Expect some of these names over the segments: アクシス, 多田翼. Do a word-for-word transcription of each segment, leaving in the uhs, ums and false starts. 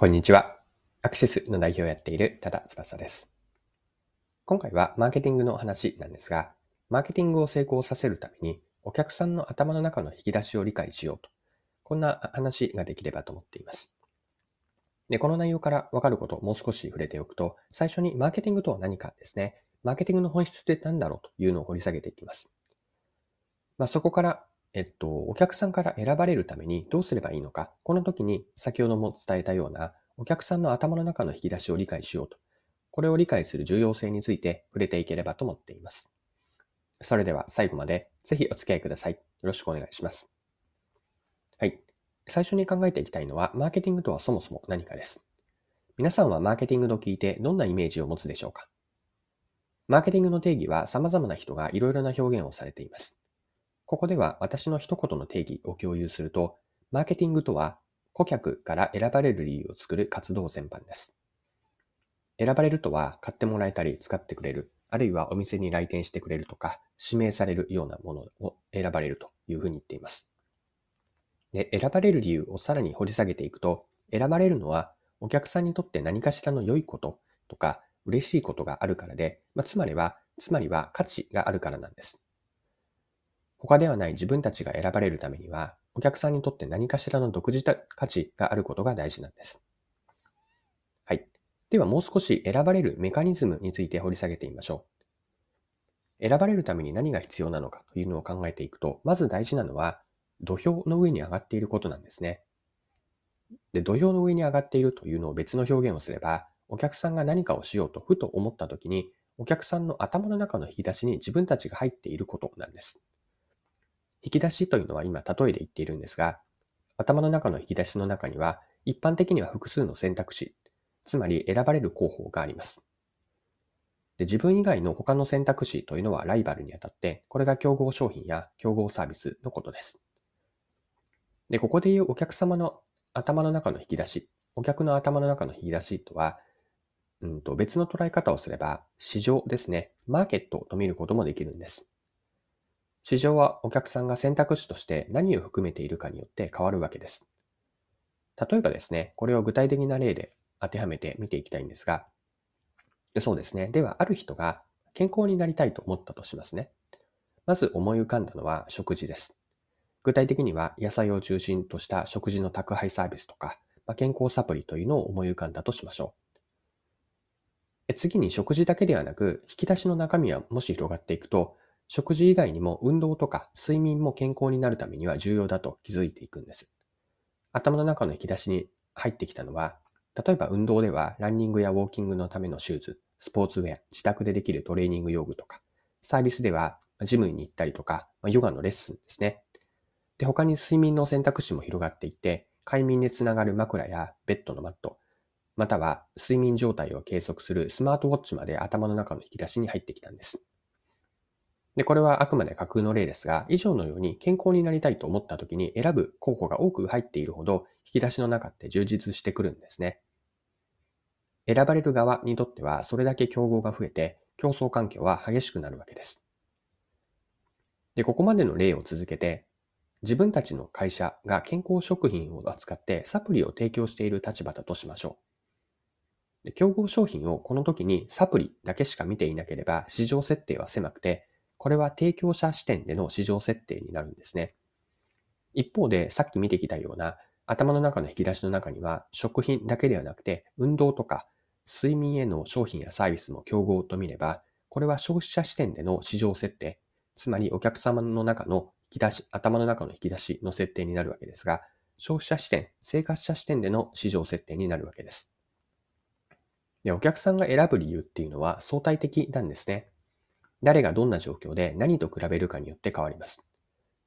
こんにちは。アクシスの代表をやっている多田翼です。今回はマーケティングの話なんですが、マーケティングを成功させるためにお客さんの頭の中の引き出しを理解しようと、こんな話ができればと思っています。で、この内容からわかることをもう少し触れておくと、最初にマーケティングとは何かですね、マーケティングの本質って何だろうというのを掘り下げていきます。まあ、そこからえっと、お客さんから選ばれるためにどうすればいいのか、この時に先ほども伝えたようなお客さんの頭の中の引き出しを理解しようと、これを理解する重要性について触れていければと思っています。それでは最後までぜひお付き合いください。よろしくお願いします。はい。最初に考えていきたいのは、マーケティングとはそもそも何かです。皆さんはマーケティングと聞いてどんなイメージを持つでしょうか？マーケティングの定義は様々な人がいろいろな表現をされています。ここでは私の一言の定義を共有すると、マーケティングとは顧客から選ばれる理由を作る活動全般です。選ばれるとは買ってもらえたり使ってくれる、あるいはお店に来店してくれるとか、指名されるようなものを選ばれるというふうに言っています。で、選ばれる理由をさらに掘り下げていくと、選ばれるのはお客さんにとって何かしらの良いこととか嬉しいことがあるからで、まあ、つまりは、つまりは価値があるからなんです。他ではない自分たちが選ばれるためには、お客さんにとって何かしらの独自価値があることが大事なんです。はい。ではもう少し選ばれるメカニズムについて掘り下げてみましょう。選ばれるために何が必要なのかというのを考えていくと、まず大事なのは、土俵の上に上がっていることなんですね。で、土俵の上に上がっているというのを別の表現をすれば、お客さんが何かをしようとふと思ったときに、お客さんの頭の中の引き出しに自分たちが入っていることなんです。引き出しというのは今例えで言っているんですが、頭の中の引き出しの中には一般的には複数の選択肢、つまり選ばれる候補があります。で、自分以外の他の選択肢というのはライバルにあたって、これが競合商品や競合サービスのことです。で、ここでいうお客様の頭の中の引き出し、お客の頭の中の引き出しとは、うんと別の捉え方をすれば市場ですね、マーケットと見ることもできるんです。市場はお客さんが選択肢として何を含めているかによって変わるわけです。例えばですね、これを具体的な例で当てはめて見ていきたいんですが、そうですね。では、ある人が健康になりたいと思ったとしますね。まず思い浮かんだのは食事です。具体的には野菜を中心とした食事の宅配サービスとか、健康サプリというのを思い浮かんだとしましょう。次に食事だけではなく、引き出しの中身はもし広がっていくと、食事以外にも運動とか睡眠も健康になるためには重要だと気づいていくんです。頭の中の引き出しに入ってきたのは、例えば運動ではランニングやウォーキングのためのシューズ、スポーツウェア、自宅でできるトレーニング用具とか、サービスではジムに行ったりとか、ヨガのレッスンですね。で、他に睡眠の選択肢も広がっていって、快眠でつながる枕やベッドのマット、または睡眠状態を計測するスマートウォッチまで頭の中の引き出しに入ってきたんです。で、これはあくまで架空の例ですが、以上のように健康になりたいと思った時に選ぶ候補が多く入っているほど、引き出しの中って充実してくるんですね。選ばれる側にとってはそれだけ競合が増えて、競争環境は激しくなるわけです。で、ここまでの例を続けて、自分たちの会社が健康食品を扱ってサプリを提供している立場だとしましょう。で、競合商品をこの時にサプリだけしか見ていなければ市場設定は狭くて、これは提供者視点での市場設定になるんですね。一方でさっき見てきたような頭の中の引き出しの中には食品だけではなくて運動とか睡眠への商品やサービスも競合と見れば、これは消費者視点での市場設定、つまりお客様の中の引き出し、頭の中の引き出しの設定になるわけですが、消費者視点、生活者視点での市場設定になるわけです。で、お客さんが選ぶ理由っていうのは相対的なんですね。誰がどんな状況で何と比べるかによって変わります。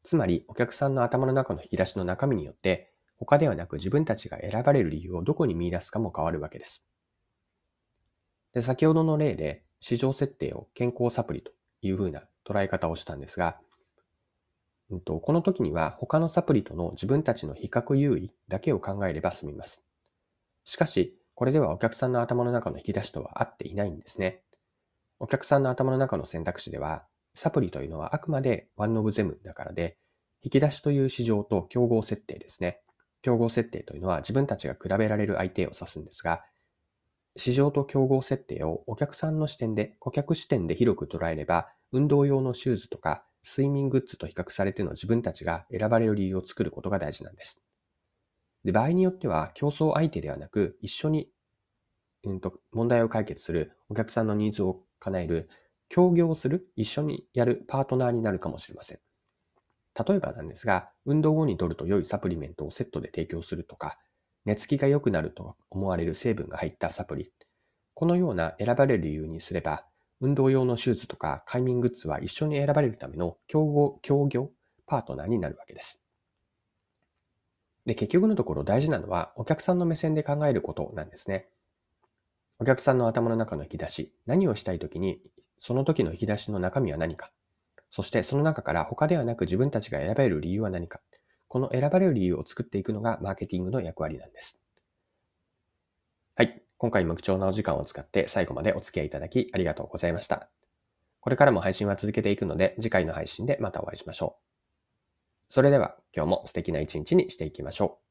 つまり、お客さんの頭の中の引き出しの中身によって、他ではなく自分たちが選ばれる理由をどこに見出すかも変わるわけです。で、先ほどの例で、市場設定を健康サプリというふうな捉え方をしたんですが、この時には他のサプリとの自分たちの比較優位だけを考えれば済みます。しかし、これではお客さんの頭の中の引き出しとは合っていないんですね。お客さんの頭の中の選択肢では、サプリというのはあくまでワンオブゼムだからで、引き出しという市場と競合設定ですね。競合設定というのは自分たちが比べられる相手を指すんですが、市場と競合設定をお客さんの視点で、顧客視点で広く捉えれば、運動用のシューズとか睡眠グッズと比較されての自分たちが選ばれる理由を作ることが大事なんです。で、場合によっては競争相手ではなく、一緒に、うん、と問題を解決する、お客さんのニーズを叶える、協業をする、一緒にやるパートナーになるかもしれません。例えばなんですが、運動後に取ると良いサプリメントをセットで提供するとか、寝つきが良くなると思われる成分が入ったサプリ、このような選ばれる理由にすれば、運動用のシューズとか快眠グッズは一緒に選ばれるための競合、協業パートナーになるわけです。で、結局のところ大事なのはお客さんの目線で考えることなんですね。お客さんの頭の中の引き出し、何をしたいときに、その時の引き出しの中身は何か、そしてその中から他ではなく自分たちが選ばれる理由は何か、この選ばれる理由を作っていくのがマーケティングの役割なんです。はい。今回も貴重なお時間を使って最後までお付き合いいただきありがとうございました。これからも配信は続けていくので、次回の配信でまたお会いしましょう。それでは今日も素敵な一日にしていきましょう。